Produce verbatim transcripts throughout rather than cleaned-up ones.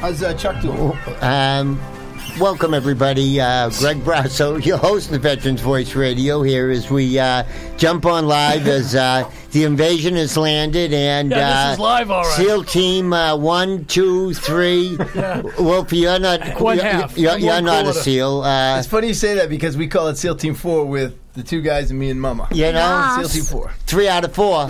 How's uh, Chuck doing? Um, welcome, everybody. Uh, Greg Brasso, your host of Veterans Voice Radio, here as we uh, jump on live as uh, the invasion has landed. And yeah, uh, this is live, all right. SEAL Team uh, one, two, three. Yeah. Wolfie, you're not one you're, half. You're, you're one not quarter. A SEAL. Uh, it's funny you say that because we call it SEAL Team four with the two guys and me and Mama. You know, yes. SEAL Team four. Three out of four.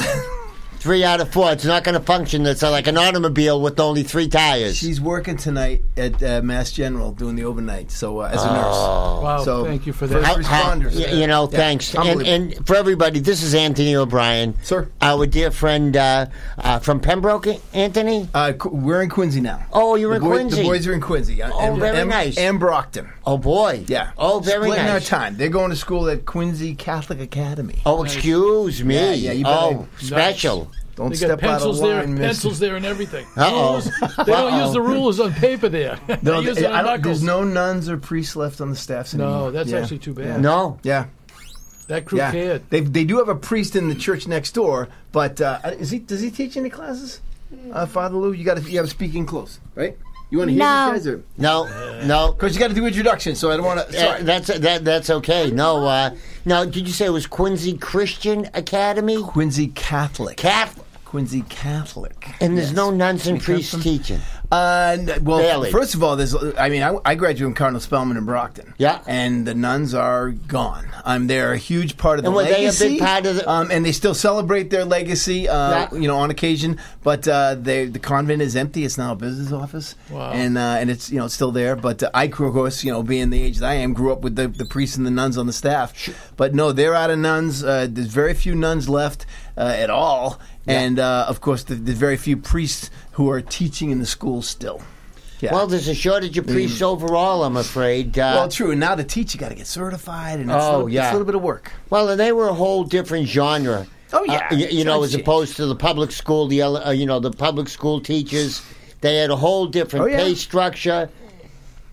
Three out of four. It's not going to function. It's like an automobile with only three tires. She's working tonight at uh, Mass General doing the overnight, so uh, as a oh. nurse. Wow, so thank you for that. First responders. I, I, you know, yeah. thanks. And, and for everybody, this is Anthony O'Brien. Sir. Our dear friend uh, uh, from Pembroke, Anthony? Uh, we're in Quincy now. Oh, you're the in boy, Quincy. The boys are in Quincy. Oh, and, very and, nice. And Brockton. Oh, boy. Yeah. Oh, very Splitting nice. Splitting our time. They're going to school at Quincy Catholic Academy. Oh, nice. Excuse me. Yeah, yeah. You better, oh, special. Nice. Don't they step got pencils out of line, there, pencils there, and everything. Uh-oh. They don't, use, they don't use the rulers on paper there. No, use it on there's no nuns or priests left on the staffs anymore. No, that's yeah. actually too bad. Yeah. No, yeah, that crew yeah. cared. They they do have a priest in the church next door, but uh, is he does he teach any classes? Uh, Father Lou, you got to you have speaking close, right? You want to hear no. these guys? Or? No, no. Because you got to do introductions, so I don't want to. Sorry. Uh, that's, that, that's okay. No, uh, now, did you say it was Quincy Christian Academy? Quincy Catholic. Catholic. Quincy Catholic. And there's yes. no nuns and priests teaching? Uh, no, well, Barely. First of all, there's. I mean, I, I graduated from Cardinal Spellman in Brockton. Yeah. And the nuns are gone. Um, they're a huge part of the and legacy. And were they a big part of the... Um, and they still celebrate their legacy, uh, yeah. you know, on occasion. But uh, they, the convent is empty. It's now a business office. Wow. And, uh, and it's, you know, it's still there. But uh, I, of course, you know, being the age that I am, grew up with the, the priests and the nuns on the staff. Sure. But, no, they're out of nuns. Uh, there's very few nuns left uh, at all. Yeah. And, uh, of course, there's the very few priests who are teaching in the school still. Yeah. Well, there's a shortage of priests mm. overall, I'm afraid. Uh, well, true. And now to teach, you got to get certified, and it's, oh, a little, yeah. it's a little bit of work. Well, and they were a whole different genre. Oh, yeah. Uh, you, you know, as opposed to the public school, the uh, you know, the public school teachers. They had a whole different oh, yeah. pay structure.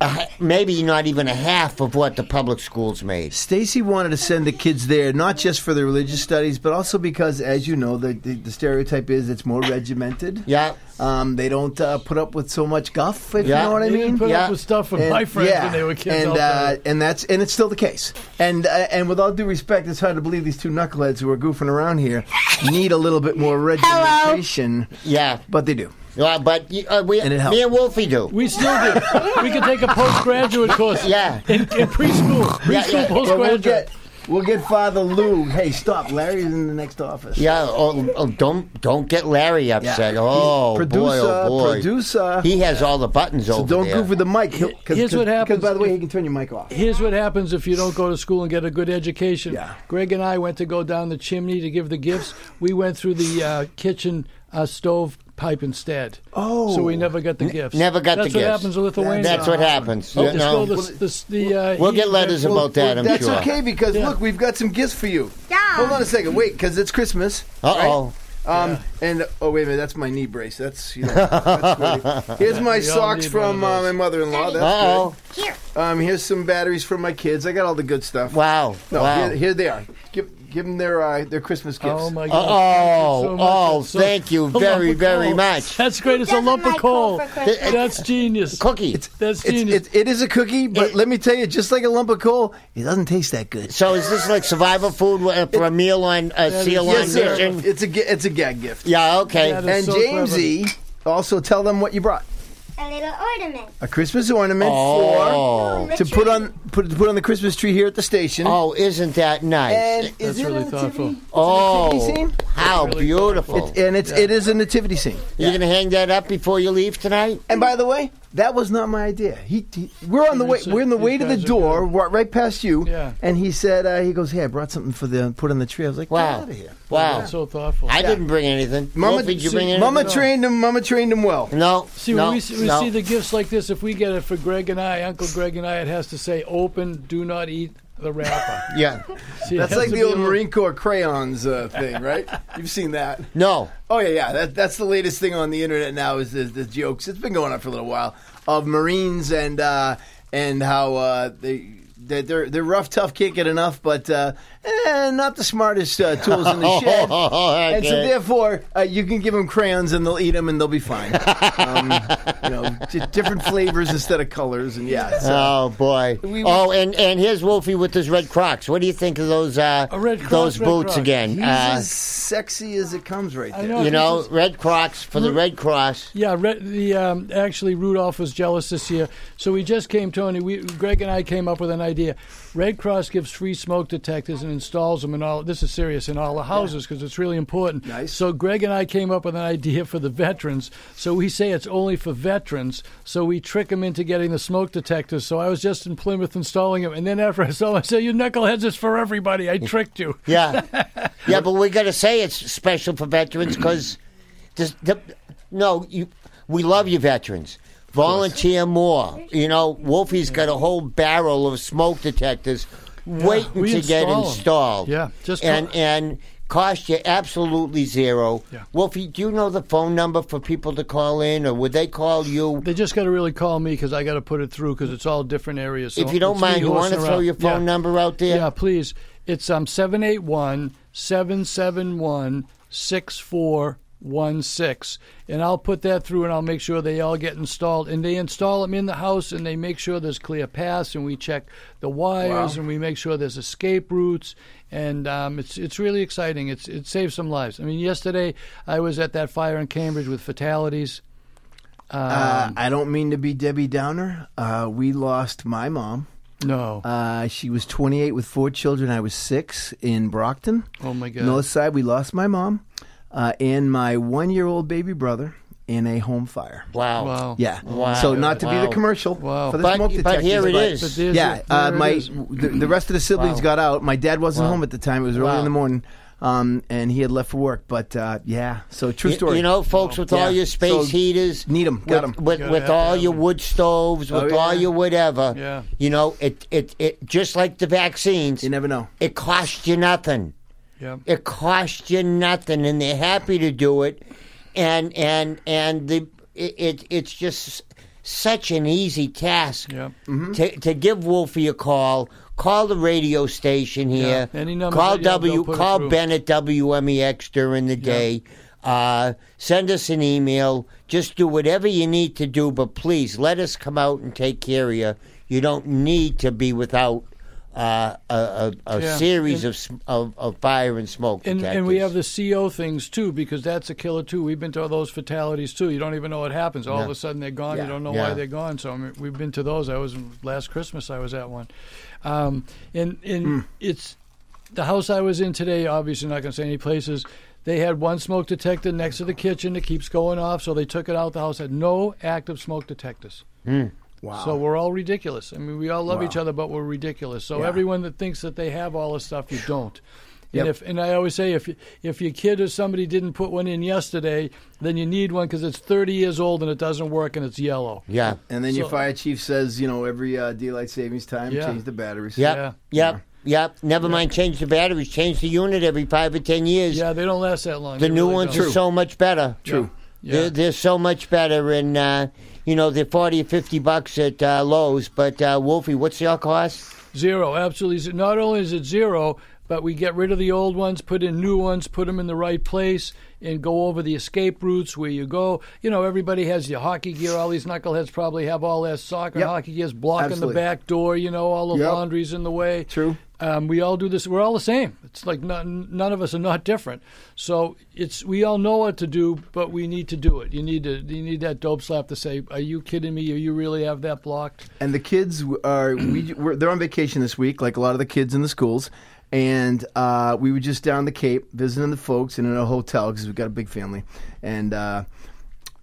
Uh, maybe not even a half of what the public schools made. Stacy wanted to send the kids there, not just for the religious studies, but also because, as you know, the, the, the stereotype is it's more regimented. Yeah. Um, they don't uh, put up with so much guff, if yeah. you know what I mean. They didn't put yeah. up with stuff from and, my friends yeah. when they were kids. And uh, and that's and it's still the case. And uh, and with all due respect, it's hard to believe these two knuckleheads who are goofing around here need a little bit more regimentation. Hello. Yeah, but they do. Uh, but uh, we, and me and Wolfie do. We still do. We can take a postgraduate course. Yeah, in, in preschool, preschool yeah, yeah. postgraduate. Well, we'll, get, we'll get Father Lou. Hey, stop! Larry's in the next office. Yeah. Oh, oh don't don't get Larry upset. Yeah. Oh, producer, boy, oh boy, producer. He has all the buttons so over there. So don't goof with the mic. Cause, Here's cause, what happens. Because by the way, he can turn your mic off. Here's what happens if you don't go to school and get a good education. Yeah. Greg and I went to go down the chimney to give the gifts. We went through the uh, kitchen uh, stove. Pipe instead. Oh. So we never got the gifts. N- never got that's the gifts. That's what happens with Lithuania. That's what happens. Oh, you know, the, the, the, uh, we'll get letters we'll, about that, well, I'm that's sure. That's okay because, yeah. look, we've got some gifts for you. Yeah. Hold on a second. Wait, because it's Christmas. Uh-oh. Right? Um, yeah. And, oh, wait a minute. That's my knee brace. That's, you know, that's here's my socks from uh, my mother-in-law. That's Uh-oh. Good. Here. Um, here's some batteries for my kids. I got all the good stuff. Wow. No, wow. Here, here they are. Give Give them their uh, their Christmas gifts. Oh, my God. Oh, thank you, so oh, so thank you very, very much. That's great. It's a lump of coal. That's genius. Cookie. It's, That's genius. It's, it's, it is a cookie, but it, let me tell you, just like a lump of coal, it doesn't taste that good. So is this like survival food for it, a meal on a SEAL on mission? It's a, it's a gag gift. Yeah, okay. And so Jamesy, also tell them what you brought. A little ornament. A Christmas ornament oh. for to put on put to put on the Christmas tree here at the station. Oh, isn't that nice? And That's is it really a thoughtful. Oh, it's a nativity scene? How really beautiful. It, and it's, yeah. it is a nativity scene. You're yeah. going to hang that up before you leave tonight? And by the way, That was not my idea. He, he we're on the way. We're in the way to the door, right past you. Yeah. And he said, uh, he goes, "Hey, I brought something for the put on the tree." I was like, wow. "Get out of here!" Wow, that's so thoughtful. I yeah. didn't bring anything. Mama, Wolfie, did you see, bring anything? Mama trained him. Mama trained him well. No, see, no, when we, see, we no. see the gifts like this. If we get it for Greg and I, Uncle Greg and I, it has to say, "Open, do not eat." The wrapper. Yeah. See, that's like the old little Marine Corps crayons uh, thing, right? You've seen that. No. Oh, yeah, yeah. That, that's the latest thing on the internet now is the, the jokes. It's been going on for a little while of Marines and uh, and how uh, they, they're, they're rough, tough, can't get enough, but uh, eh, not the smartest uh, tools in the shed. oh, oh, okay. And so, therefore, uh, you can give them crayons and they'll eat them and they'll be fine. um, you know, d- different flavors instead of colors. And yeah. So. Oh, boy. We, we, oh, and, and here's Wolfie with his red Crocs. What do you think of those uh, red Crocs, those red boots Crocs. Again? He's uh, as sexy as it comes right there. Know, you know, just, Red Crocs for Ru- the Red Cross. Yeah, red, the um, actually, Rudolph was jealous this year. So, we just came, Tony, we, Greg and I came up with an idea. Idea. Red Cross gives free smoke detectors and installs them in all. This is serious in all the houses because yeah. it's really important. Nice. So Greg and I came up with an idea for the veterans. So we say it's only for veterans. So we trick them into getting the smoke detectors. So I was just in Plymouth installing them, and then after I saw them, I said, "You knuckleheads, it's for everybody. I tricked you." Yeah, yeah, but we got to say it's special for veterans because, no, you, we love you veterans. Volunteer more. You know, Wolfie's got a whole barrel of smoke detectors yeah, waiting to get installed. Them. Yeah, just and to... and cost you absolutely zero. Yeah. Wolfie, do you know the phone number for people to call in, or would they call you? They just got to really call me because I got to put it through because it's all different areas. So if you don't mind, you want to throw your phone yeah. number out there? Yeah, please. It's um seven eight one seven seven one six four. One six, and I'll put that through, and I'll make sure they all get installed. And they install them in the house, and they make sure there's clear paths, and we check the wires, wow. and we make sure there's escape routes. And um, it's it's really exciting. It's it saves some lives. I mean, yesterday I was at that fire in Cambridge with fatalities. Um, uh, I don't mean to be Debbie Downer. Uh, we lost my mom. No. Uh, she was twenty-eight with four children. I was six in Brockton. Oh my God. Northside. We lost my mom. Uh, and my one-year-old baby brother in a home fire. Wow. wow. Yeah. Wow. So not to wow. be the commercial wow. for the but, smoke detectors. But here it but, is. But yeah. Uh, my is. The, the rest of the siblings wow. got out. My dad wasn't wow. home at the time. It was early wow. in the morning, um, and he had left for work. But, uh, yeah. So true story. You, you know, folks, wow. with yeah. all your space so, heaters. Need them. Got them. With, with, with all them. your wood stoves, with oh, yeah. all your whatever. Yeah. You know, it, it, it just like the vaccines. You never know. It costs you nothing. Yeah. It costs you nothing, and they're happy to do it, and and and the it, it it's just such an easy task yeah. mm-hmm. to to give Wolfie a call, call the radio station here, yeah. Any number call W, call Ben at W M E X during the day, yeah. uh, send us an email, just do whatever you need to do, but please let us come out and take care of you. You don't need to be without. Uh, a a, a yeah. series and, of, of of fire and smoke detectors. And, and we have the C O things, too, because that's a killer, too. We've been to all those fatalities, too. You don't even know what happens. All no. of a sudden, they're gone. Yeah. You don't know yeah. why they're gone. So I mean, we've been to those. I was last Christmas, I was at one. Um, and and mm. it's the house I was in today, obviously not going to say any places. They had one smoke detector next to the kitchen that keeps going off, so they took it out. The house had no active smoke detectors. Mm. Wow. So we're all ridiculous. I mean, we all love wow. each other, but we're ridiculous. So yeah. everyone that thinks that they have all this stuff, you don't. Yep. And if and I always say, if if your kid or somebody didn't put one in yesterday, then you need one because it's thirty years old and it doesn't work and it's yellow. Yeah. And then so, your fire chief says, you know, every uh, daylight savings time, yeah. change the batteries. Yep. Yeah. Yep. Yeah. Yep. Never yeah. mind. Change the batteries. Change the unit every five or ten years. Yeah, they don't last that long. The they new really ones don't. are True. so much better. True. Yeah. They're, they're so much better and. Uh, You know, they're forty or fifty bucks at uh, Lowe's, but uh, Wolfie, what's the cost? Zero, absolutely. Not only is it zero, but we get rid of the old ones, put in new ones, put them in the right place, and go over the escape routes where you go. You know, everybody has your hockey gear. All these knuckleheads probably have all their soccer yep. and hockey gears blocking absolutely. the back door, you know, all the yep. laundry's in the way. True. Um, we all do this. We're all the same. It's like none, none of us are not different. So it's we all know what to do, but we need to do it. You need to you need that dope slap to say, "Are you kidding me? Are you really have that blocked?" And the kids are we we're, they're on vacation this week, like a lot of the kids in the schools. And uh, we were just down the Cape visiting the folks and in a hotel because we've got a big family. And uh,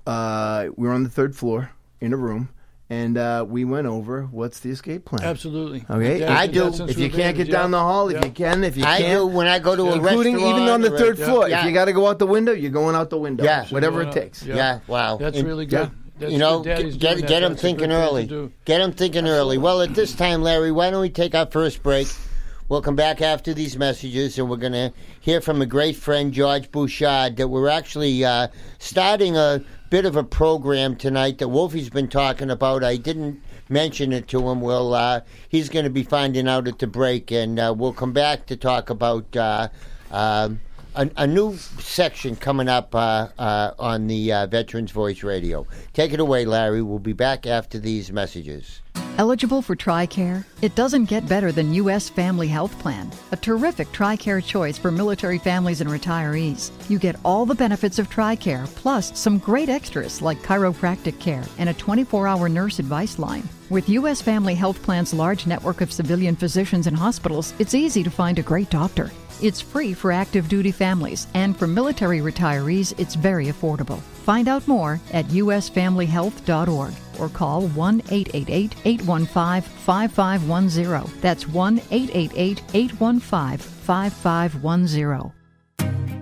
uh, we were on the third floor in a room. And uh, we went over what's the escape plan. Absolutely. Okay. Yeah, I do. If you can't get down the hall, if yeah. you can, if you I can. I do when I go to yeah. a Including restaurant. Even on the right, third yeah. floor. Yeah. If you got to go out the window, you're going out the window. Yeah. So whatever it takes. Yeah. yeah. Wow. That's and, really good. Yeah. That's you know, get, get, get them thinking early. Get them thinking Absolutely. early. Well, at this time, Larry, why don't we take our first break? We'll come back after these messages, and we're going to hear from a great friend, George Bouchard, that we're actually uh, starting a bit of a program tonight that Wolfie's been talking about. I didn't mention it to him. Well, uh, he's going to be finding out at the break, and uh, we'll come back to talk about uh, uh, a, a new section coming up uh, uh, on the uh, Veterans Voice Radio. Take it away, Larry. We'll be back after these messages. Eligible for Tricare? It doesn't get better than U S Family Health Plan, a terrific Tricare choice for military families and retirees. You get all the benefits of Tricare, plus some great extras like chiropractic care and a twenty-four hour nurse advice line. With U S Family Health Plan's large network of civilian physicians and hospitals, it's easy to find a great doctor. It's free for active duty families, and for military retirees, it's very affordable. Find out more at u s family health dot org or call one eight eight eight, eight one five, five five one zero. That's one eight eight eight, eight one five, five five one zero.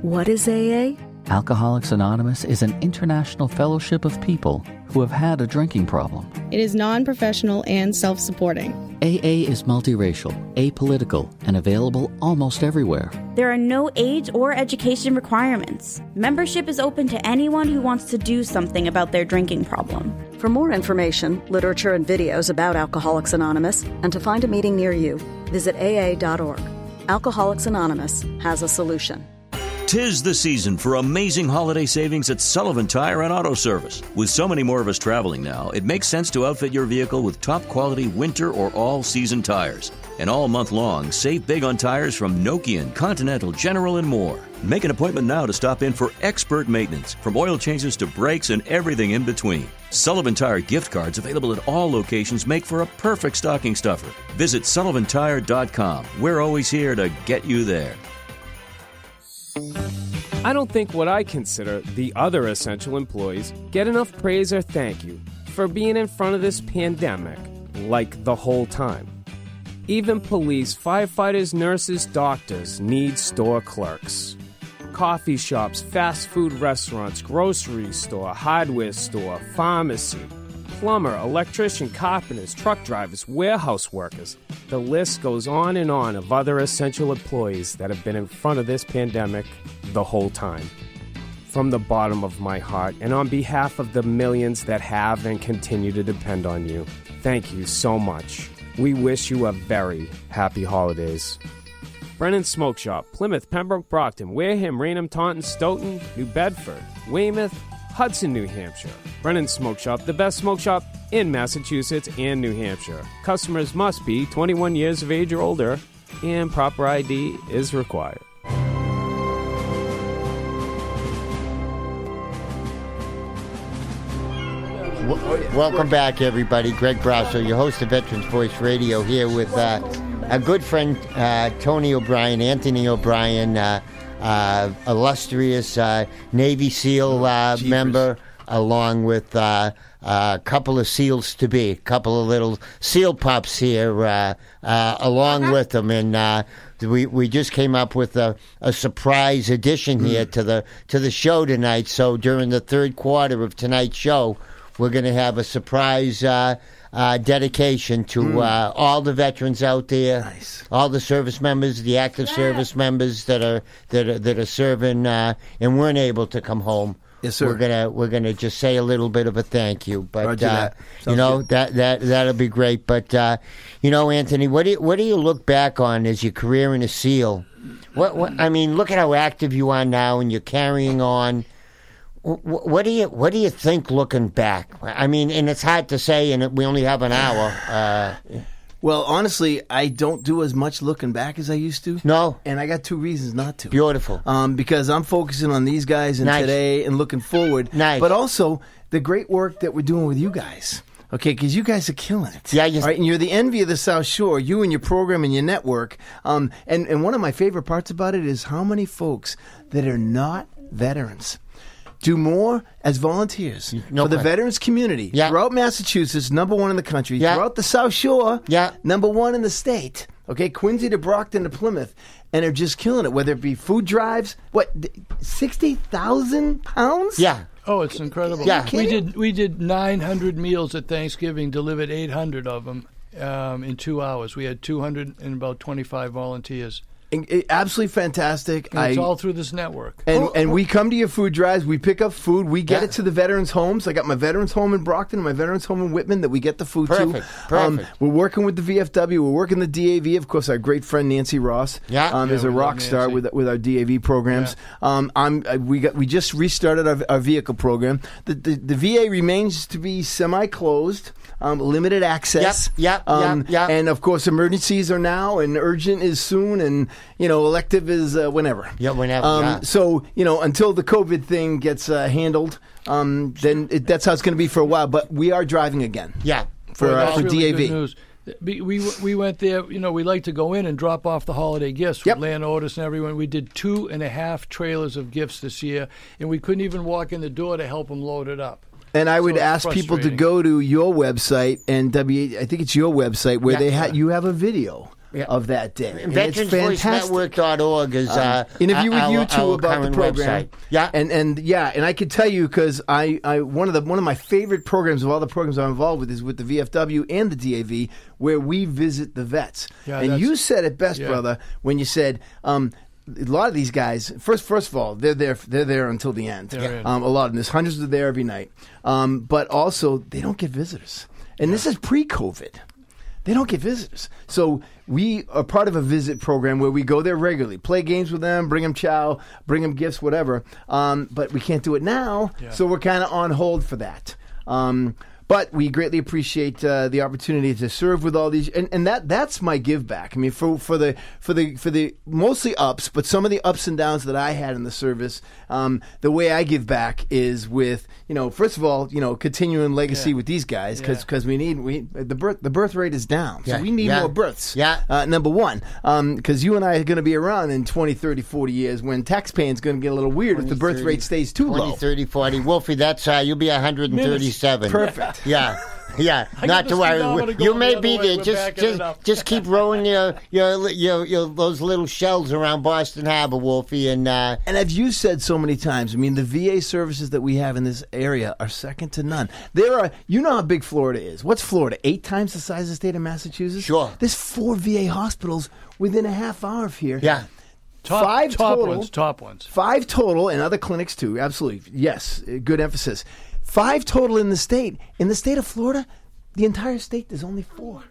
What is A A? Alcoholics Anonymous is an international fellowship of people who have had a drinking problem. It is non-professional and self-supporting. A A is multiracial, apolitical, and available almost everywhere. There are no age or education requirements. Membership is open to anyone who wants to do something about their drinking problem. For more information, literature, and videos about Alcoholics Anonymous, and to find a meeting near you, visit A A dot org. Alcoholics Anonymous has a solution. Tis the season for amazing holiday savings at Sullivan Tire and Auto Service. With so many more of us traveling now, it makes sense to outfit your vehicle with top-quality winter or all-season tires. And all month long, save big on tires from Nokian, Continental, General, and more. Make an appointment now to stop in for expert maintenance, from oil changes to brakes and everything in between. Sullivan Tire gift cards available at all locations make for a perfect stocking stuffer. Visit sullivan tire dot com. We're always here to get you there. I don't think what I consider the other essential employees get enough praise or thank you for being in front of this pandemic, like the whole time. Even police, firefighters, nurses, doctors need store clerks. Coffee shops, fast food restaurants, grocery store, hardware store, pharmacy, plumber, electrician, carpenters, truck drivers, warehouse workers. The list goes on and on of other essential employees that have been in front of this pandemic the whole time. From the bottom of my heart, and on behalf of the millions that have and continue to depend on you, thank you so much. We wish you a very happy holidays. Brennan's Smoke Shop, Plymouth, Pembroke, Brockton, Wareham, Raynham, Taunton, Stoughton, New Bedford, Weymouth, Hudson, New Hampshire. Brennan's Smoke Shop, the best smoke shop in Massachusetts and New Hampshire. Customers must be twenty-one years of age or older, and proper I D is required. Welcome back, everybody. Greg Brasso, your host of Veterans Voice Radio, here with uh, a good friend, uh, Tony O'Brien, Anthony O'Brien, uh, Uh, illustrious uh, Navy SEAL uh, member, along with a uh, uh, couple of SEALs to be, a couple of little SEAL pups here uh, uh, along uh-huh. with them. And uh, we we just came up with a, a surprise addition here mm. to the to the show tonight. So during the third quarter of tonight's show, we're going to have a surprise uh, uh, dedication to mm. uh, all the veterans out there, nice. all the service members, the active yeah. service members that are that are, that are serving uh, and weren't able to come home. Yes, sir. We're gonna we're gonna just say a little bit of a thank you, but uh, you know good. that that that'll be great. But uh, you know, Anthony, what do you, what do you look back on as your career in a SEAL? What, what I mean, look at how active you are now, and you're carrying on. What do you what do you think looking back? I mean, and it's hard to say, and we only have an hour. Uh, well, honestly, I don't do as much looking back as I used to. No, and I got two reasons not to. Beautiful, um, because I'm focusing on these guys and nice. today and looking forward. Nice, but also the great work that we're doing with you guys. Okay, because you guys are killing it. Yeah, you right, and you're the envy of the South Shore. You and your program and your network. Um, and and one of my favorite parts about it is how many folks that are not veterans do more as volunteers no for the question. veterans community yeah. throughout Massachusetts, number one in the country, yeah. throughout the South Shore, yeah. number one in the state. Okay, Quincy to Brockton to Plymouth, and are just killing it, whether it be food drives, what, sixty thousand pounds? Yeah. Oh, it's incredible. Yeah. We did we did nine hundred meals at Thanksgiving, delivered eight hundred of them um, in two hours. We had two hundred and about twenty-five volunteers. And, and absolutely fantastic. And it's I, all through this network. And, oh, and oh. we come to your food drives. We pick up food. We get yeah. it to the veterans' homes. I got my veterans' home in Brockton and my veterans' home in Whitman that we get the food perfect, to. Perfect. Um, we're working with the V F W. We're working the D A V. Of course, our great friend Nancy Ross yeah. Um, yeah, is a rock star with with our D A V programs. Yeah. Um, I'm, I, we, got, we just restarted our, our vehicle program. The, the, the V A remains to be semi-closed, um, limited access. Yep, yep, um, yep, yep. And, of course, emergencies are now and urgent is soon and you know, elective is uh, whenever. Yeah, whenever. Um, yeah. So, you know, until the COVID thing gets uh, handled, um, then it, that's how it's going to be for a while. But we are driving again. Yeah, for, well, uh, for really D A V. Good news. We, we we went there. You know, we like to go in and drop off the holiday gifts with yep. Land Otis and everyone. We did two and a half trailers of gifts this year, and we couldn't even walk in the door to help them load it up. And I would so ask people to go to your website and W. I think it's your website where yeah, they ha- yeah. you have a video. Yeah. Of that day. And veterans voice network dot org is uh, um, interview with our, you two about the program. Website. Yeah. And and yeah, and I could tell you because I, I one of the one of my favorite programs of all the programs I'm involved with is with the V F W and the D A V where we visit the vets. Yeah, and you said it best, yeah. brother, when you said um, a lot of these guys, first first of all, they're there they're there until the end. Yeah. Um, a lot of them. There's hundreds of there every night. Um, but also they don't get visitors. And yeah. this is pre-COVID. They don't get visitors. So we are part of a visit program where we go there regularly, play games with them, bring them chow, bring them gifts, whatever. Um, but we can't do it now, yeah. so we're kind of on hold for that. Um, but we greatly appreciate uh, the opportunity to serve with all these, and, and that that's my give back. I mean, for for the for the for the mostly ups, but some of the ups and downs that I had in the service. Um, the way I give back is with you know, first of all, you know, continuing legacy yeah. with these guys because yeah. we need we the birth the birth rate is down, so yeah. we need yeah. more births. Yeah, uh, number one, because um, you and I are going to be around in twenty, thirty, forty years when tax paying is going to get a little weird twenty, if the birth thirty, rate stays too twenty, low. twenty, thirty, forty, Wolfie, that's uh, you'll be one hundred thirty-seven. Perfect. Yeah. Yeah, yeah. I Not to worry. You may be there. Just, just, just keep rowing your your, your, your, those little shells around Boston Harbor, Wolfie, and. Uh, and as you said so many times, I mean, the V A services that we have in this area are second to none. There are, you know, how big Florida is. What's Florida? Eight times the size of the state of Massachusetts. Sure. There's four V A hospitals within a half hour of here. Yeah. Top, five top total, ones. Top ones. Five total, and other clinics too. Absolutely. Yes. Good emphasis. Five total in the state. In the state of Florida, the entire state, there's only four.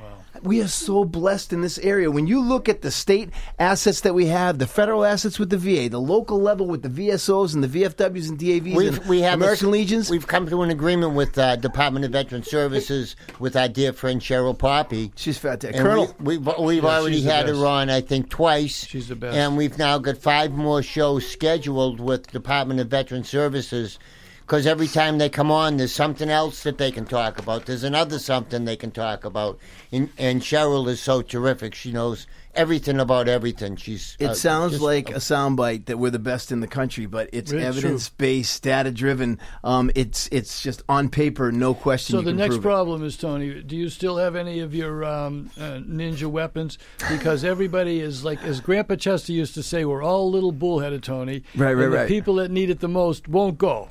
Wow. We are so blessed in this area. When you look at the state assets that we have, the federal assets with the V A, the local level with the V S Os and the V F Ws and D A Vs we've, and we have American a, Legions. We've come to an agreement with the uh, Department of Veterans Services with our dear friend Cheryl Poppy. She's fantastic. Colonel. We, we've we've yeah, already had her on, I think, twice. She's the best. And we've now got five more shows scheduled with Department of Veterans Services. Because every time they come on, there's something else that they can talk about. There's another something they can talk about. And, and Cheryl is so terrific. She knows everything about everything. She's. It uh, sounds just, like uh, a soundbite that we're the best in the country, but it's, it's evidence-based, true. data-driven. Um, it's it's just on paper, no question. So you the can next problem it. is, Tony, do you still have any of your um, uh, ninja weapons? Because everybody is like, as Grandpa Chester used to say, we're all a little bullheaded, Tony. Right, right, and the right. people that need it the most won't go.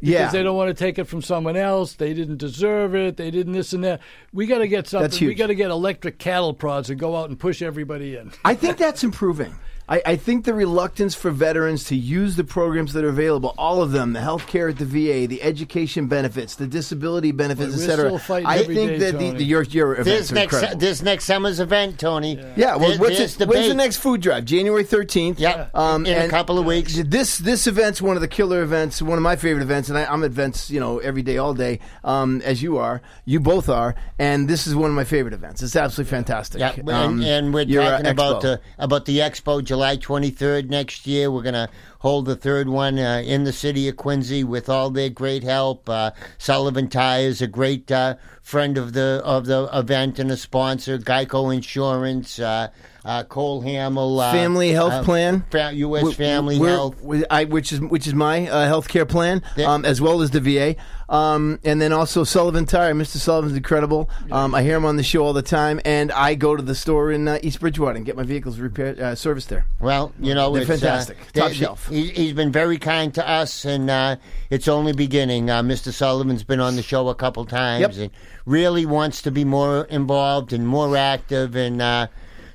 Because yeah. they don't want to take it from someone else. They didn't deserve it. They didn't this and that. We got to get something. That's huge. We got to get electric cattle prods and go out and push everybody in. I think that's improving. I, I think the reluctance for veterans to use the programs that are available, all of them, the health care at the V A, the education benefits, the disability benefits, et cetera. I think day, that the, the, your, your events this are next, incredible. This next summer's event, Tony. Yeah. yeah well, this, what's this it, when's the next food drive? January thirteenth. Yeah. Um, in a couple of weeks. This this event's one of the killer events, one of my favorite events. And I, I'm at events, you know, every day, all day, um, as you are. You both are. And this is one of my favorite events. It's absolutely fantastic. Yeah. Um, and, and we're talking about the, about the expo, July twenty-third next year. We're going to hold the third one uh, in the city of Quincy with all their great help. Uh, Sullivan Tire is a great uh, friend of the of the event and a sponsor. Geico Insurance, uh, uh, Cole Hamill, uh, Family Health uh, Plan, U S we're, Family we're, Health, we're, I, which is which is my uh, healthcare plan, um, as well as the V A. Um, and then also Sullivan Tire. Mister Sullivan's incredible. Um, I hear him on the show all the time, and I go to the store in uh, East Bridgewater and get my vehicles repaired, uh, serviced there. Well, you know, they're it's, fantastic. Uh, Top they, shelf. They, he's been very kind to us, and uh, it's only beginning. Uh, Mister Sullivan's been on the show a couple times, yep, and really wants to be more involved and more active, and uh,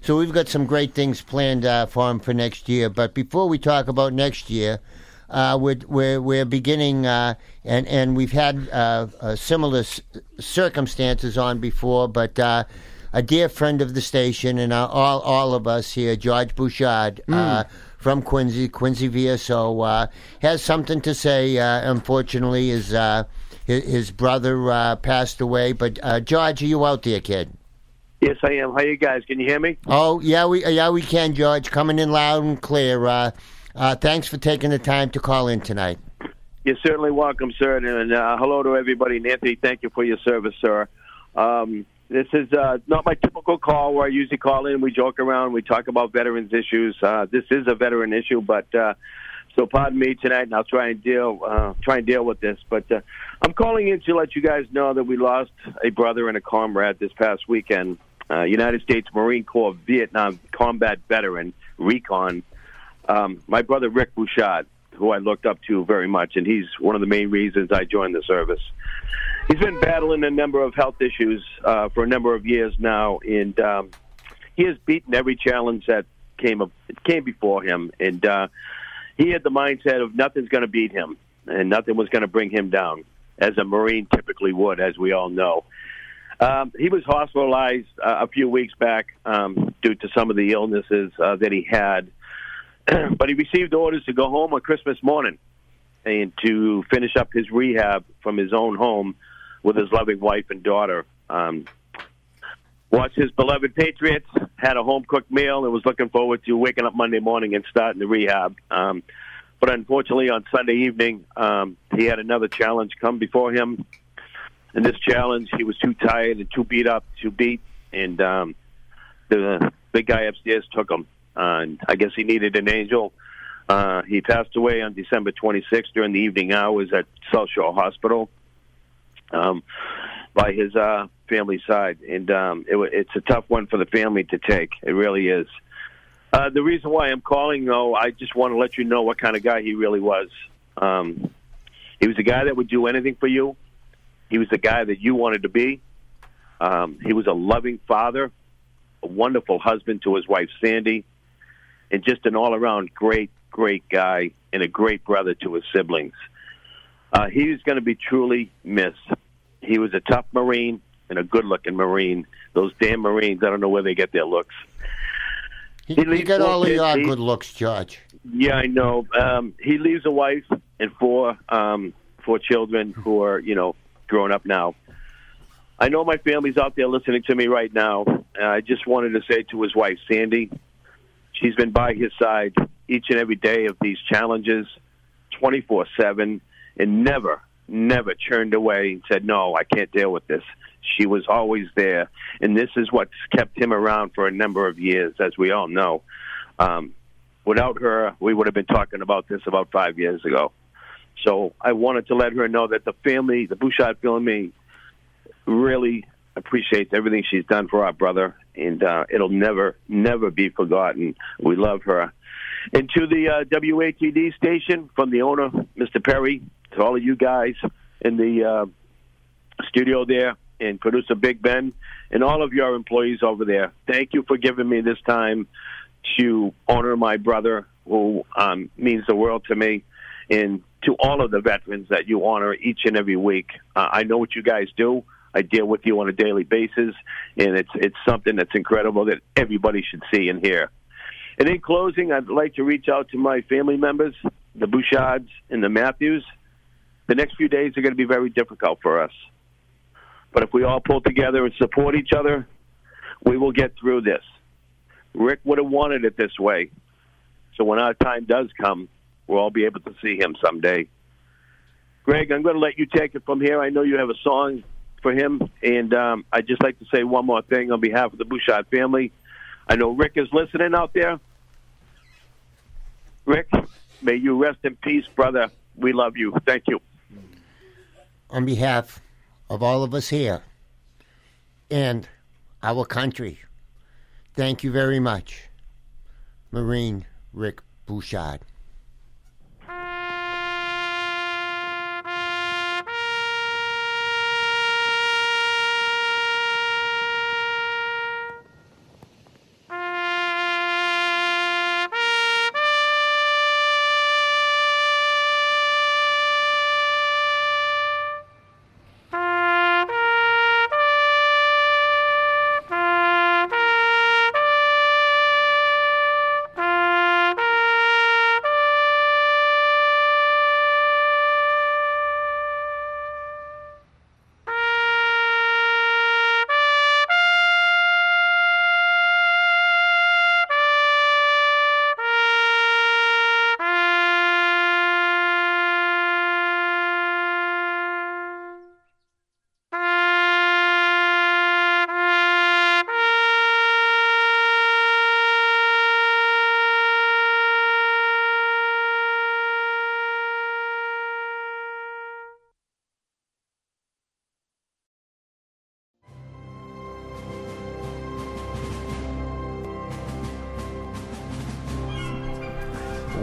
so we've got some great things planned uh, for him for next year. But before we talk about next year, Uh, we're, we're, we're beginning, uh, and, and we've had uh, uh, similar s- circumstances on before, but uh, a dear friend of the station and uh, all, all of us here, George Bouchard, mm. uh, from Quincy, Quincy V S O, uh, has something to say. Uh, unfortunately, his, uh, his, his brother uh, passed away, but uh, George, are you out there, kid? Yes, I am. How you guys? Can you hear me? Oh, yeah, we, yeah, we can, George. Coming in loud and clear. Uh, Uh, thanks for taking the time to call in tonight. You're certainly welcome, sir, and uh, hello to everybody. And Anthony, thank you for your service, sir. Um, this is uh, not my typical call where I usually call in. We joke around. We talk about veterans' issues. Uh, this is a veteran issue, but uh, so pardon me tonight, and I'll try and deal uh, try and deal with this. But uh, I'm calling in to let you guys know that we lost a brother and a comrade this past weekend. Uh, United States Marine Corps Vietnam combat veteran, recon. Um, my brother, Rick Bouchard, who I looked up to very much, and he's one of the main reasons I joined the service. He's been battling a number of health issues uh, for a number of years now, and um, he has beaten every challenge that came up, came before him. And uh, he had the mindset of nothing's going to beat him, and nothing was going to bring him down, as a Marine typically would, as we all know. Um, he was hospitalized uh, a few weeks back um, due to some of the illnesses uh, that he had. But he received orders to go home on Christmas morning and to finish up his rehab from his own home with his loving wife and daughter. Um, watched his beloved Patriots, had a home-cooked meal, and was looking forward to waking up Monday morning and starting the rehab. Um, but unfortunately, on Sunday evening, um, he had another challenge come before him. And this challenge, he was too tired and too beat up, too beat, and um, the big guy upstairs took him. Uh, and I guess he needed an angel. Uh, he passed away on December twenty-sixth during the evening hours at South Shore Hospital um, by his uh, family's side. And um, it, it's a tough one for the family to take. It really is. Uh, the reason why I'm calling, though, I just want to let you know what kind of guy he really was. Um, he was a guy that would do anything for you. He was the guy that you wanted to be. Um, he was a loving father, a wonderful husband to his wife, Sandy, and just an all-around great, great guy and a great brother to his siblings. Uh, he is going to be truly missed. He was a tough Marine and a good-looking Marine. Those damn Marines, I don't know where they get their looks. He, he, he got all of your good looks, George. Yeah, I know. Um, he leaves a wife and four, um, four children who are, you know, growing up now. I know my family's out there listening to me right now. Uh, I just wanted to say to his wife, Sandy, she's been by his side each and every day of these challenges, twenty-four seven, and never, never churned away and said, no, I can't deal with this. She was always there, and this is what's kept him around for a number of years, as we all know. Um, without her, we would have been talking about this about five years ago. So I wanted to let her know that the family, the Bouchard family, really appreciates everything she's done for our brother, and uh, it'll never, never be forgotten. We love her. And to the uh, W A T D station, from the owner, Mister Perry, to all of you guys in the uh, studio there, and producer Big Ben, and all of your employees over there, thank you for giving me this time to honor my brother, who um, means the world to me, and to all of the veterans that you honor each and every week. Uh, I know what you guys do. I deal with you on a daily basis, and it's it's something that's incredible that everybody should see and hear. And in closing, I'd like to reach out to my family members, the Bouchards and the Matthews. The next few days are going to be very difficult for us. But if we all pull together and support each other, we will get through this. Rick would have wanted it this way. So when our time does come, we'll all be able to see him someday. Greg, I'm going to let you take it from here. I know you have a song for him, and um, I'd just like to say one more thing on behalf of the Bouchard family. I know Rick is listening out there. Rick, may you rest in peace, brother. We love you. Thank you. On behalf of all of us here and our country, thank you very much, Marine Rick Bouchard.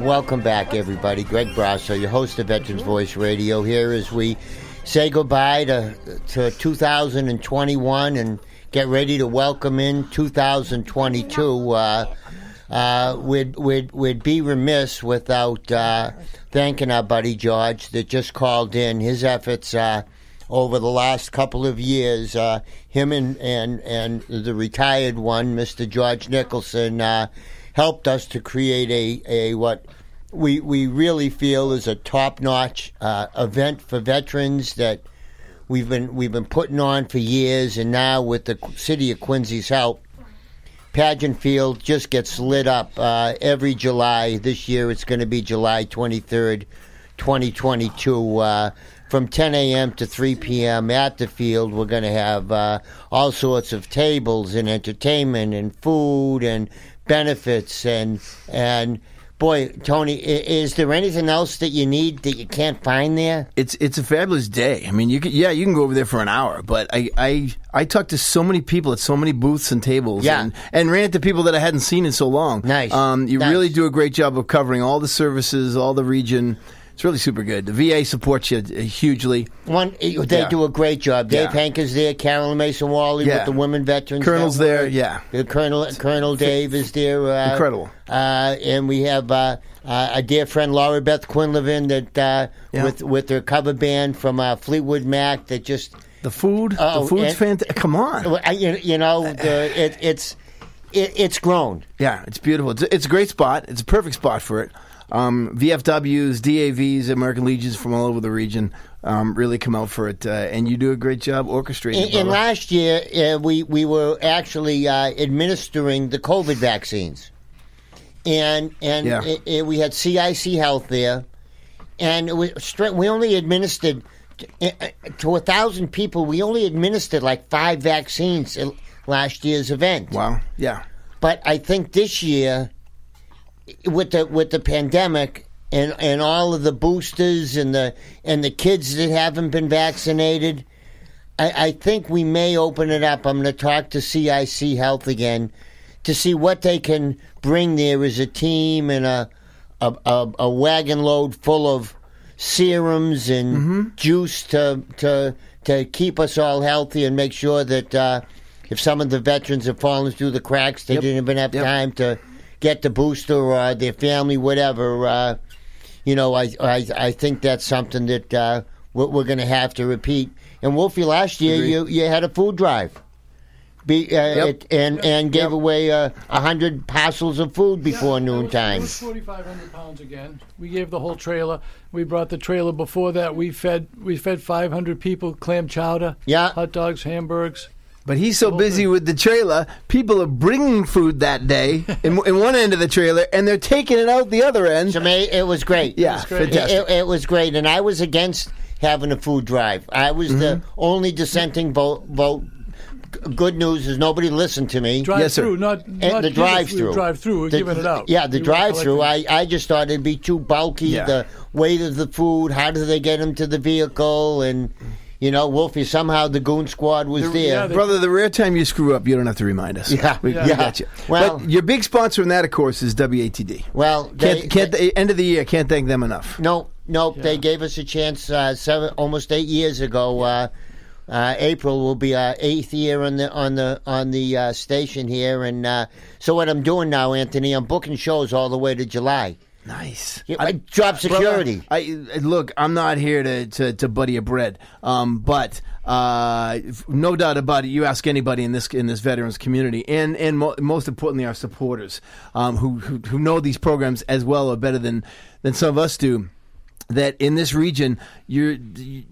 Welcome back, everybody. Greg Brasso, your host of Veterans Voice Radio, here as we say goodbye to, to two thousand twenty-one and get ready to welcome in two thousand twenty-two. Uh, uh, we'd, we'd, we'd be remiss without uh, thanking our buddy George that just called in. His efforts uh, over the last couple of years, uh, him and, and, and the retired one, Mister George Nicholson, uh, helped us to create a, a what we we really feel is a top-notch uh, event for veterans that we've been we've been putting on for years, and now with the city of Quincy's help, Pageant Field just gets lit up uh, every July. This year it's going to be July twenty-third, twenty twenty-two. Uh, from ten a.m. to three p.m. at the field, we're going to have uh, all sorts of tables and entertainment and food and benefits, and and boy, Tony, is there anything else that you need that you can't find there? It's it's a fabulous day. I mean, you can, yeah, you can go over there for an hour, but I I, I talked to so many people at so many booths and tables, yeah. and, and ran into people that I hadn't seen in so long. Nice, um, you nice. really do a great job of covering all the services, all the region. It's really super good. The V A supports you hugely. One, they yeah. do a great job. Dave yeah. Hanker's there. Carolyn Mason-Wally yeah. with the women veterans. Colonel's Network. There. Yeah, the Colonel Colonel Dave is there. Uh, Incredible. Uh, and we have uh, uh, a dear friend, Laura Beth Quinlevin, that uh, yeah. with with her cover band from uh, Fleetwood Mac. That just the food. Oh, the food's fantastic. Come on. You, you know, the, it, it's it, it's grown. Yeah, it's beautiful. It's, it's a great spot. It's a perfect spot for it. Um, V F Ws, D A Vs, American Legions from all over the region um, really come out for it, uh, and you do a great job orchestrating. And, and last year, uh, we we were actually uh, administering the COVID vaccines, and and yeah. it, it, we had C I C Health there, and it was, we only administered to, uh, to a thousand people. We only administered like five vaccines at last year's event. Wow! Yeah, but I think this year, with the with the pandemic and, and all of the boosters and the and the kids that haven't been vaccinated, I, I think we may open it up. I'm going to talk to C I C Health again to see what they can bring there as a team and a a, a, a wagon load full of serums and mm-hmm. juice to to to keep us all healthy and make sure that uh, if some of the veterans have fallen through the cracks, they yep. didn't even have yep. time to get the booster or their family, whatever. Uh, you know, I, I I think that's something that uh, we're, we're going to have to repeat. And Wolfie, last year you, you had a food drive, Be, uh, yep. it, and yep. and gave yep. away a uh, hundred parcels of food before yeah, noontime. It was, was forty-five hundred pounds again. We gave the whole trailer. We brought the trailer. Before that, we fed we fed five hundred people clam chowder, yeah. hot dogs, hamburgers. But he's so busy with the trailer, people are bringing food that day in, in one end of the trailer, and they're taking it out the other end. Jermaine, it was great. Yeah, it was great. It, it, it was great, and I was against having a food drive. I was mm-hmm. the only dissenting vote. vote. Good news is nobody listened to me. Drive yes, through, not, not the drive through. Drive through, we're the, giving it out. Yeah, the drive through. I, I just thought it'd be too bulky. Yeah. The weight of the food. How do they get them to the vehicle? And you know, Wolfie, somehow the goon squad was the, there. Yeah, they, Brother, the rare time you screw up, you don't have to remind us. Yeah, we, yeah. we got you. Well, but your big sponsor in that, of course, is W A T D. Well, they, can't, can't they, end of the year, can't thank them enough. No, no, yeah. They gave us a chance uh, seven, almost eight years ago. Uh, Uh, April will be our eighth year on the on the on the uh, station here, and uh, so what I'm doing now, Anthony, I'm booking shows all the way to July. Nice. Yeah, I, job security. Brother, I, look, I'm not here to, to, to butter your bread, um, but uh, no doubt about it, you ask anybody in this in this veterans community, and, and mo- most importantly, our supporters um, who, who who know these programs as well or better than than some of us do. That in this region, you're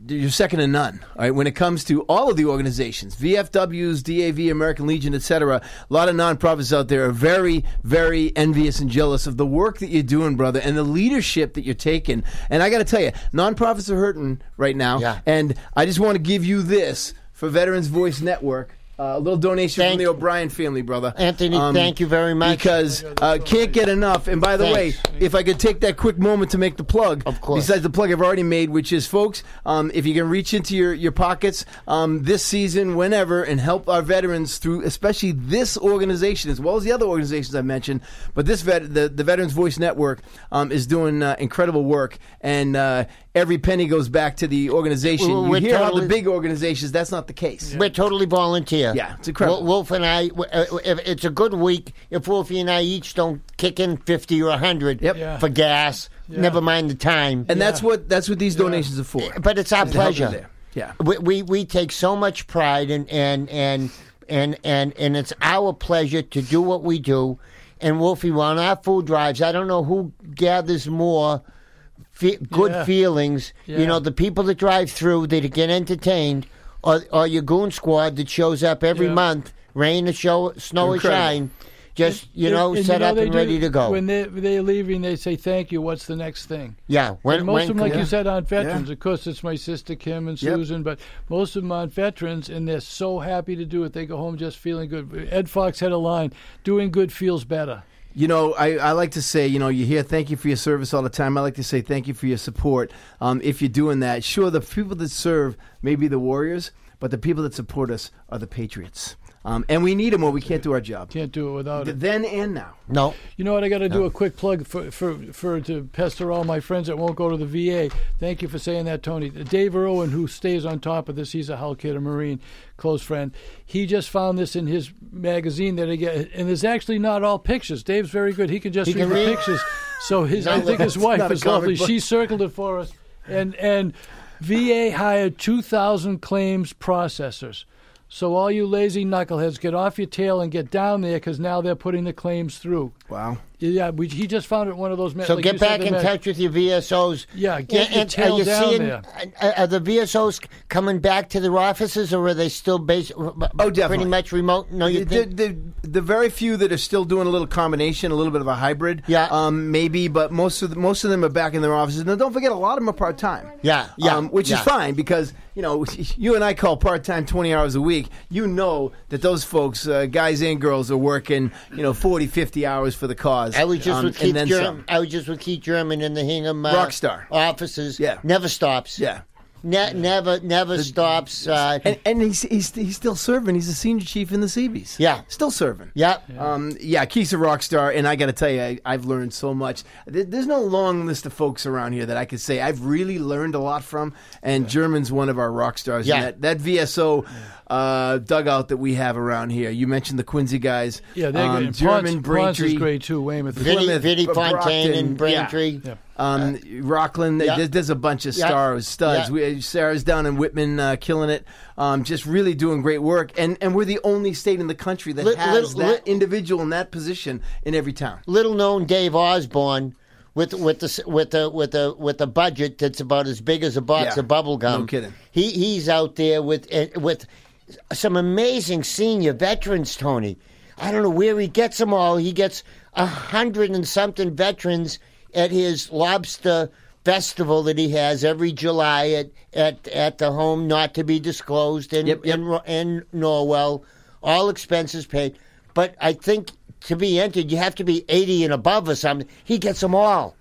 you're second to none. All right, when it comes to all of the organizations, V F Ws, D A V, American Legion, et cetera, a lot of nonprofits out there are very, very envious and jealous of the work that you're doing, brother, and the leadership that you're taking. And I got to tell you, nonprofits are hurting right now. Yeah. And I just want to give you this for Veterans Voice Network. Uh, a little donation thank from the O'Brien family, brother. Anthony, um, thank you very much. Because uh, can't get enough. And by the Thanks. way, if I could take that quick moment to make the plug. Of course. Besides the plug I've already made, which is, folks, um, if you can reach into your, your pockets um, this season, whenever, and help our veterans through, especially this organization, as well as the other organizations I mentioned. But this vet, the, the Veterans Voice Network um, is doing uh, incredible work. And uh, every penny goes back to the organization. We're, you we're hear totally, how the big organizations, that's not the case. Yeah. We're totally volunteer. Yeah, it's incredible. Wolf and I, it's a good week. If Wolfie and I each don't kick in fifty or one hundred yep. yeah. for gas, yeah. never mind the time. And yeah. that's what that's what these donations yeah. are for. But it's our it's pleasure. Yeah, we, we we take so much pride in, and, and, and, and, and it's our pleasure to do what we do. And Wolfie, on our food drives, I don't know who gathers more fe- good yeah. feelings. Yeah. You know, the people that drive through, they get entertained. Or, or your goon squad that shows up every yeah. month, rain or show, snow Incredible. or shine, just, you and, know, and set you know, up and do, ready to go. When they're, they're leaving, they say, thank you, what's the next thing? Yeah. When, and most when, of them, like yeah. you said, on veterans. Yeah. Of course, it's my sister, Kim, and Susan, yep. but most of them on veterans, and they're so happy to do it. They go home just feeling good. Ed Fox had a line, doing good feels better. You know, I, I like to say, you know, you hear thank you for your service all the time. I like to say thank you for your support. Um, if you're doing that, sure, the people that serve may be the warriors, but the people that support us are the patriots. Um, and we need them or we can't do our job. Can't do it without it. Then and now. No. You know what? I got to no. do a quick plug for, for for to pester all my friends that won't go to the V A. Thank you for saying that, Tony. Dave Irwin, who stays on top of this, he's a Hal kid, a Marine, close friend. He just found this in his magazine that I get, and it's actually not all pictures. Dave's very good. He can just he read can the read. pictures. So his, no, I think his wife is lovely. Book. She circled it for us. And and V A hired two thousand claims processors. So all you lazy knuckleheads, get off your tail and get down there because now they're putting the claims through. Wow. Yeah, we, he just found it one of those... So like get back in touch with your V S Os. Yeah, get yeah, your tail are you down seeing, there. Are the V S Os coming back to their offices or are they still based, oh, definitely. pretty much remote? No, you the, think? The, the, the very few that are still doing a little combination, a little bit of a hybrid, yeah. um, maybe, but most of the, most of them are back in their offices. Now, don't forget, a lot of them are part-time. Yeah, yeah. Um, which yeah. is fine because... You know, you and I call part-time twenty hours a week. You know that those folks, uh, guys and girls, are working, you know, forty, fifty hours for the cause. I was just um, with Keith German. I was just with Keith German in the Hingham uh, Rockstar offices. Yeah, never stops. Yeah. Ne- never, never the, stops. Uh, and and he's, he's he's still serving. He's a senior chief in the Seabees. Yeah, still serving. Yep. Yeah. Um. Yeah. Keith's a rock star, and I got to tell you, I, I've learned so much. There, there's no long list of folks around here that I could say I've really learned a lot from. And yeah. German's one of our rock stars. Yeah. And that, that V S O uh, dugout that we have around here. You mentioned the Quincy guys. Yeah, they're um, good. German Braintree is great too. Weymouth, Vinny Fontaine, and Braintree. Yeah. Yeah. Um, uh, Rockland, yeah. there's, there's a bunch of stars, yeah. studs. Yeah. We, Sarah's down in Whitman, uh, killing it, um, just really doing great work. And and we're the only state in the country that L- has L- that L- individual in that position in every town. Little known Dave Osborne with with the with the with the with a budget that's about as big as a box yeah. of bubble gum. No kidding. He he's out there with uh, with some amazing senior veterans, Tony. I don't know where he gets them all. He gets a hundred and something veterans at his lobster festival that he has every July at at, at the home not to be disclosed in, yep, yep. in in Norwell. All expenses paid. But I think to be entered, you have to be eighty and above or something. He gets them all.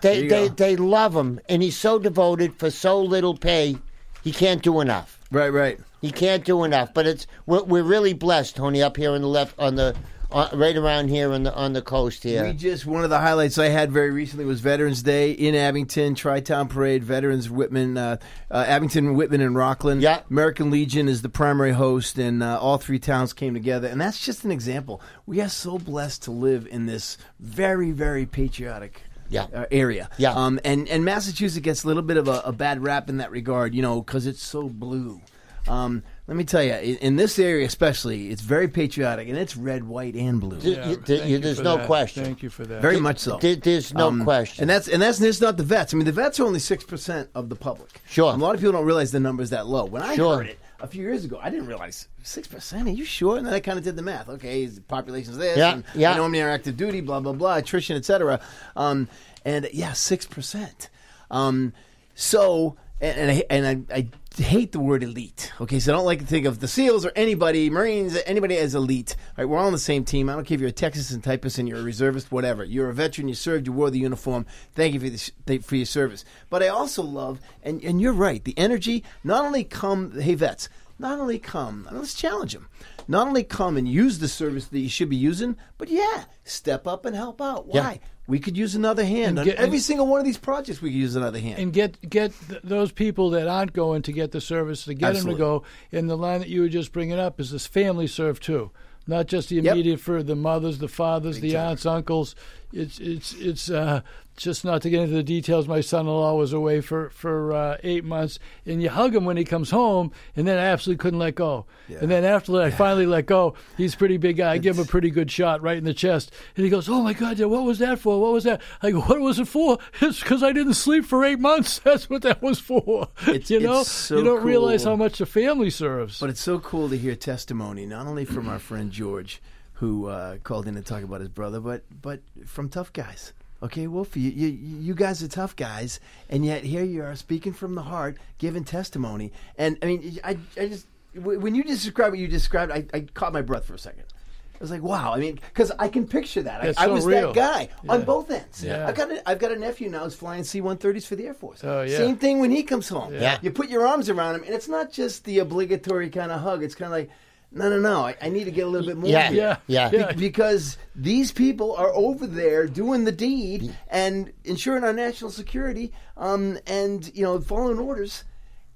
They they, they love him, and he's so devoted for so little pay. He can't do enough. Right, right. He can't do enough. But it's we're, we're really blessed, Tony, up here on the left on the. Uh, right around here on the on the coast here. We just one of the highlights I had very recently was Veterans Day in Abington, Tri-Town Parade, Veterans Whitman, uh, uh, Abington, Whitman, and Rockland. Yeah. American Legion is the primary host, and uh, all three towns came together. And that's just an example. We are so blessed to live in this very, very patriotic yeah. uh, area. Yeah. Um, and, and Massachusetts gets a little bit of a, a bad rap in that regard, you know, because it's so blue. Um, let me tell you, in this area especially, it's very patriotic, and it's red, white, and blue. Yeah, there's no that. question. Thank you for that. Very much so. There's no um, question. And that's and that's it's not the vets. I mean, the vets are only six percent of the public. Sure. And a lot of people don't realize the number's that low. When I sure. heard it a few years ago, I didn't realize six percent. Are you sure? And then I kind of did the math. Okay, the population's this. Yeah, and yeah. I know how many are active duty, blah, blah, blah, attrition, et cetera. Um, and, yeah, six percent. Um, so... And, and I and I, I hate the word elite. Okay, so I don't like to think of the SEALs or anybody, Marines, anybody as elite. All right, we're all on the same team. I don't care if you're a Texan and typist and you're a reservist, whatever. You're a veteran. You served. You wore the uniform. Thank you for the, for your service. But I also love, and, and you're right, the energy. Not only come, hey vets, not only come, let's challenge them. Not only come and use the service that you should be using, but yeah, step up and help out. Why? Yeah. We could use another hand. Get, on every and, single one of these projects, we could use another hand. And get get th- those people that aren't going to get the service, to get Absolutely. them to go. And the line that you were just bringing up is this family serve, too. Not just the immediate yep. for the mothers, the fathers, Big the time. aunts, uncles. It's it's it's uh, just not to get into the details. My son-in-law was away for for uh, eight months, and you hug him when he comes home, and then I absolutely couldn't let go. Yeah. And then after that, I finally let go. He's a pretty big guy. I give him a pretty good shot right in the chest, and he goes, "Oh my God, Dad, what was that for? What was that?" I go, "What was it for? It's because I didn't sleep for eight months. That's what that was for." It's, you know, it's so you don't cool. realize how much the family serves. But it's so cool to hear testimony, not only from our friend George, who uh, called in to talk about his brother, but but from tough guys. Okay, Wolfie, you, you you guys are tough guys, and yet here you are speaking from the heart, giving testimony. And I mean, I, I just when you just described what you described, I, I caught my breath for a second. I was like, wow. I mean, because I can picture that. I, so I was real. that guy yeah. on both ends. Yeah. I've got a, I've got a nephew now who's flying C one thirties for the Air Force. Oh, yeah. Same thing when he comes home. Yeah. You put your arms around him, and it's not just the obligatory kind of hug. It's kind of like, No, no, no. I, I need to get a little bit more. Yeah, here. yeah, yeah. Be- because these people are over there doing the deed and ensuring our national security, um, and, you know, following orders.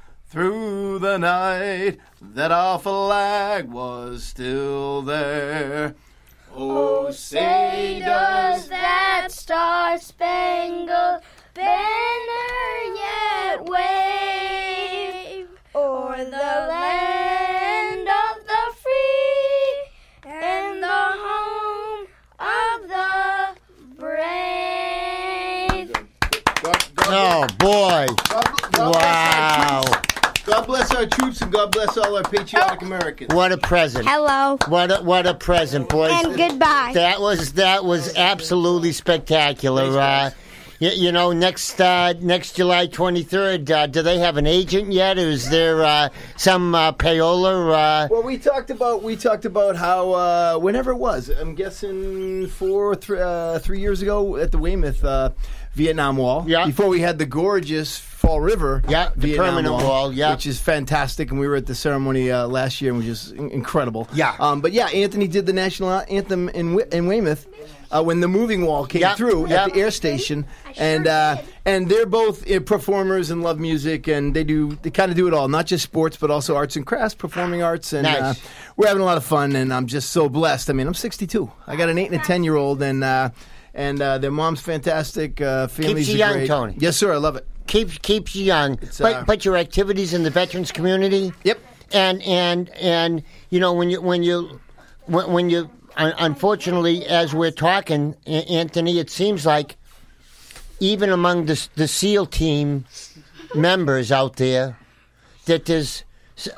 through the night that our flag was still there. Oh, say does that star-spangled banner yet wave o'er the land of the free and the home of the brave. Oh, boy. God wow. God bless our troops and God bless all our patriotic Americans. What a present. Hello. What a, what a present, boys. And goodbye. That was that was absolutely spectacular. Uh, you, you know, next uh, next July twenty-third, uh, do they have an agent yet? Or is there uh, some uh, payola? Uh, well, we talked about we talked about how uh, whenever it was, I'm guessing four, th- uh, three years ago at the Weymouth uh, Vietnam Wall. Yeah. Before we had the gorgeous Fall River, yeah, the Vietnam permanent wall, wall yeah, which is fantastic, and we were at the ceremony uh, last year, which is in- incredible. Yeah, um, but yeah, Anthony did the national anthem in we- in Weymouth uh, when the moving wall came yep. through yep. at the air station, I sure and uh, did. And they're both uh, performers and love music, and they do they kind of do it all, not just sports, but also arts and crafts, performing arts, and nice. uh, we're having a lot of fun, and I'm just so blessed. I mean, I'm sixty-two. I got an eight and a ten year old, and uh, and uh, their mom's fantastic. Uh, Keeps you young, great. Tony. Yes, sir. I love it. Keeps keeps you young, uh, but but your activities in the veterans community. Yep, and and and you know when you when you when, when you uh, unfortunately as we're talking, Anthony, it seems like even among the the SEAL Team members out there, that there's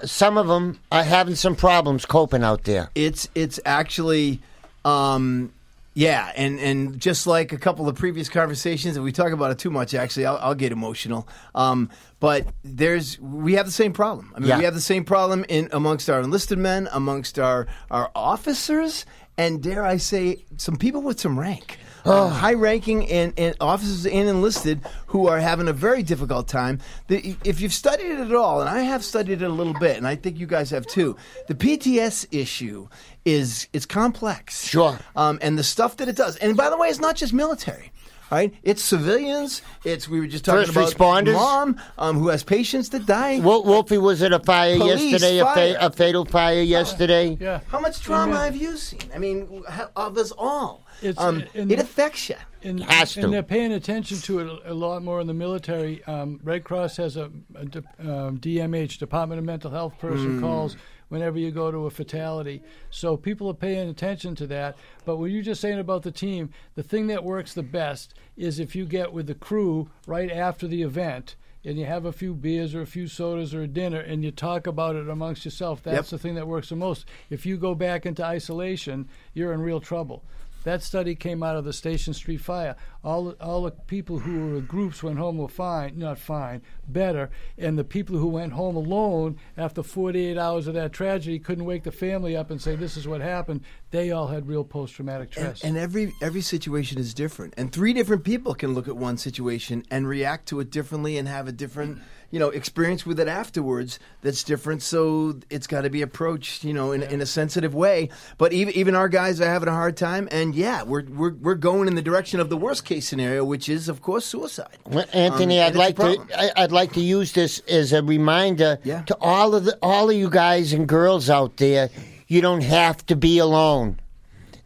some of them are having some problems coping out there. It's it's actually. Um, Yeah, and, and just like a couple of previous conversations, and we talk about it too much, actually, I'll, I'll get emotional. Um, but there's we have the same problem. I mean, yeah. we have the same problem in amongst our enlisted men, amongst our, our officers, and dare I say, some people with some rank. Oh. Uh, high-ranking and, and officers and enlisted who are having a very difficult time. The, if you've studied it at all, and I have studied it a little bit, and I think you guys have too, the P T S issue is it's complex. Sure. Um, and the stuff that it does. And by the way, it's not just military. All right? It's civilians. It's we were just talking First about responders. mom um, who has patients that die. Wol- Wolfie was at a fire Police yesterday, fire. A, fa- a fatal fire yesterday. Uh, yeah. How much trauma yeah. have you seen? I mean, how, of us all. It's, um, it the, affects you. In, has and to. They're paying attention to it a, a lot more in the military. Um, Red Cross has a, a de, um, D M H, Department of Mental Health person mm. calls whenever you go to a fatality. So people are paying attention to that. But what you were just saying about the team, the thing that works the best is if you get with the crew right after the event and you have a few beers or a few sodas or a dinner and you talk about it amongst yourself. That's yep. the thing that works the most. If you go back into isolation, you're in real trouble. That study came out of the Station Street fire. All all the people who were with groups went home were fine, not fine, better. And the people who went home alone after forty-eight hours of that tragedy couldn't wake the family up and say, this is what happened. They all had real post-traumatic stress. And, and every every situation is different. And three different people can look at one situation and react to it differently and have a different you know, experience with it afterwards that's different. So it's got to be approached, you know, in, yeah. in a sensitive way. But even even our guys are having a hard time. And yeah, we're we're we're going in the direction of the worst case scenario, which is, of course, suicide. Well, Anthony, um, I'd like to I, I'd like to use this as a reminder yeah. to all of the all of you guys and girls out there. You don't have to be alone.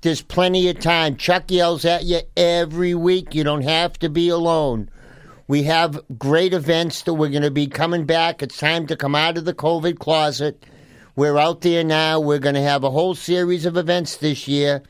There's plenty of time. Chuck yells at you every week. You don't have to be alone. We have great events that we're going to be coming back. It's time to come out of the COVID closet. We're out there now. We're going to have a whole series of events this year.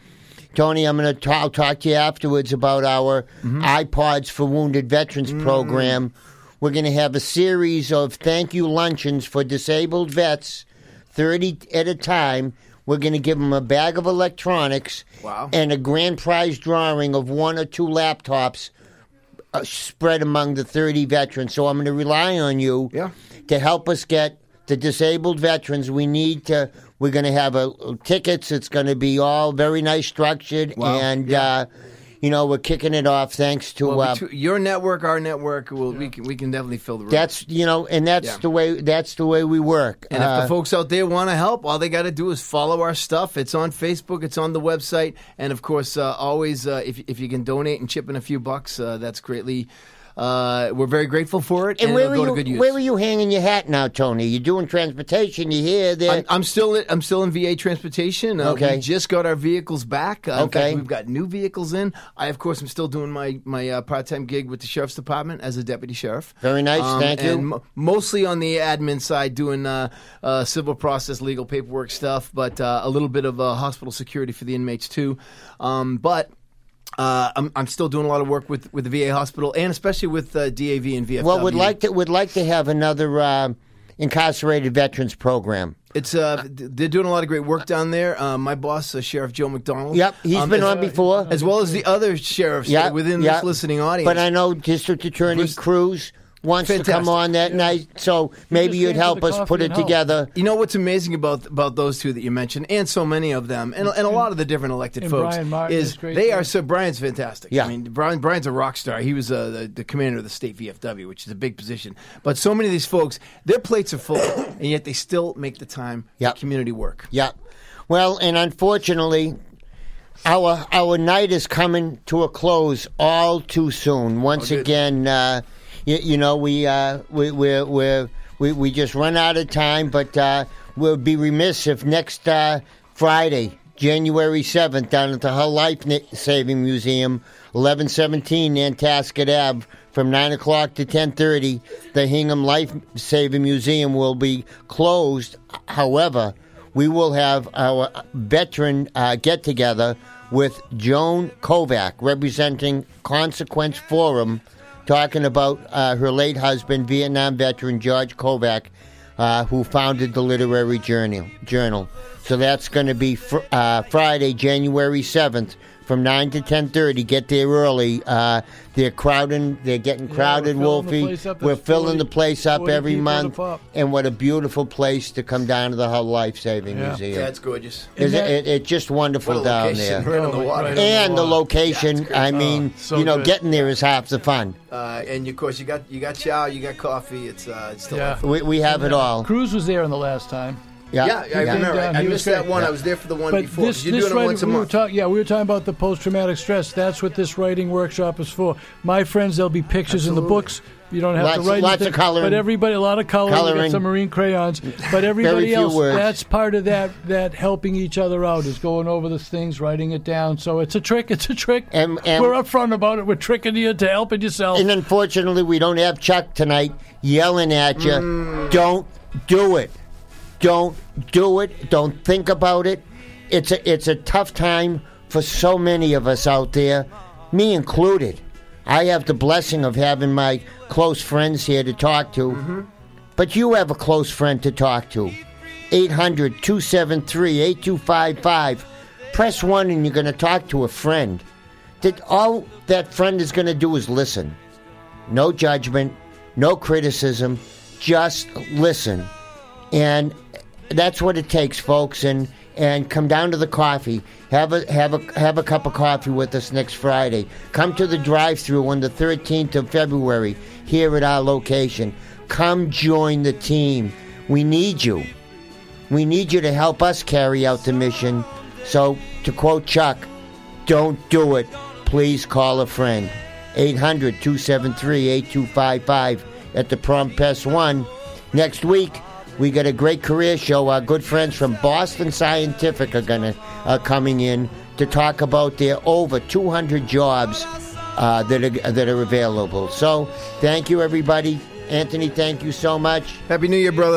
Tony, I'm going to t- I'll talk to you afterwards about our mm-hmm. iPods for Wounded Veterans mm-hmm. program. We're going to have a series of thank you luncheons for disabled vets, thirty at a time. We're going to give them a bag of electronics wow. and a grand prize drawing of one or two laptops spread among the thirty veterans. So I'm going to rely on you yeah. to help us get the disabled veterans. We need to, we're going to have a, tickets. It's going to be all very nice structured. Wow. And, yeah. uh, you know, we're kicking it off thanks to well, uh, your network, our network. We'll, yeah. we, can, we can definitely fill the room. That's, you know, and that's yeah. the way that's the way we work. And uh, if the folks out there want to help, all they got to do is follow our stuff. It's on Facebook. It's on the website. And, of course, uh, always uh, if, if you can donate and chip in a few bucks, uh, that's greatly Uh, we're very grateful for it, and, and it'll go you, to good use. Where were you hanging your hat now, Tony? You're doing transportation. You're here, there. I'm, I'm still, I'm still in V A transportation. Uh, okay. We just got our vehicles back. Uh, okay. In fact, we've got new vehicles in. I, of course, am still doing my my uh, part-time gig with the sheriff's department as a deputy sheriff. Very nice. Um, Thank and you. M- mostly on the admin side, doing uh, uh, civil process, legal paperwork stuff, but uh, a little bit of uh, hospital security for the inmates too. Um, but. Uh, I'm, I'm still doing a lot of work with, with the V A hospital and especially with uh, D A V and V F W. Well, we'd like to would like to have another uh, incarcerated veterans program. It's uh, they're doing a lot of great work down there. Uh, my boss, uh, Sheriff Joe McDonald. Yep, he's um, been as, on before, as well as the other sheriffs yep, within yep. this listening audience. But I know District Attorney Bruce, Cruz wants fantastic. to come on that yeah. night, so maybe you'd help us put it together. You know what's amazing about about those two that you mentioned, and so many of them, and, and, and a lot of the different elected and folks, Brian is, is they are so Brian's fantastic. Yeah. I mean, Brian Brian's a rock star. He was uh, the, the commander of the state V F W, which is a big position. But so many of these folks, their plates are full, and yet they still make the time yep. for community work. Yeah. Well, and unfortunately, our our night is coming to a close all too soon. Once oh, again. Uh, You, you know, we, uh, we we we we we just run out of time, but uh, we'll be remiss if next uh, Friday, January seventh, down at the Hull Life Saving Museum, eleven seventeen Nantasket Avenue, from nine o'clock to ten thirty, the Hingham Life Saving Museum will be closed. However, we will have our veteran uh, get-together with Joan Kovac, representing Consequence Forum, talking about uh, her late husband, Vietnam veteran George Kovac, uh, who founded the Literary Journal. Journal. So that's going to be fr- uh, Friday, January seventh, from nine to ten thirty. Get there early. Uh, they're crowding. They're getting crowded, yeah, we're Wolfie. We're filling the place up, forty, the place up every month. And what a beautiful place to come down to the Hull Life Saving yeah. Museum. That's gorgeous. It's that, it, it just wonderful down there. Right on the water. Right and the, the location. Yeah, I mean, oh, so you know, good. Getting there is half the fun. Uh, and of course, you got you got chow, you got coffee. It's uh, it's delightful. Yeah. We we have yeah. it all. Cruz was there on the last time. Yeah, yeah, I remember. I missed that one. Yeah. I was there for the one but before. This, this writing, once a we month. Were ta- yeah, we were talking about the post-traumatic stress. That's what this writing workshop is for. My friends, there'll be pictures Absolutely. in the books. You don't have lots, to write lots anything, of coloring, but everybody, a lot of coloring, coloring. Get some marine crayons. But everybody else, words. That's part of that. That helping each other out is going over the things, writing it down. So it's a trick. It's a trick. And, and we're upfront about it. We're tricking you into helping yourself. And unfortunately, we don't have Chuck tonight yelling at you. Mm. Don't do it. Don't do it. Don't think about it. It's a it's a tough time for so many of us out there, me included. I have the blessing of having my close friends here to talk to, mm-hmm. but you have a close friend to talk to. eight hundred, two seven three, eight two five five. Press one and you're going to talk to a friend. That all that friend is going to do is listen. No judgment, no criticism, just listen. And that's what it takes, folks. And, and come down to the coffee. Have a have a have a cup of coffee with us next Friday. Come to the drive-thru on the thirteenth of February here at our location. Come join the team. We need you. We need you to help us carry out the mission. So to quote Chuck, don't do it. Please call a friend. eight hundred, two seven three, eight two five five at the prompt press one. Next week, we got a great career show. Our good friends from Boston Scientific are gonna uh, coming in to talk about their over two hundred jobs uh, that are that are available. So, thank you, everybody. Anthony, thank you so much. Happy New Year, brother.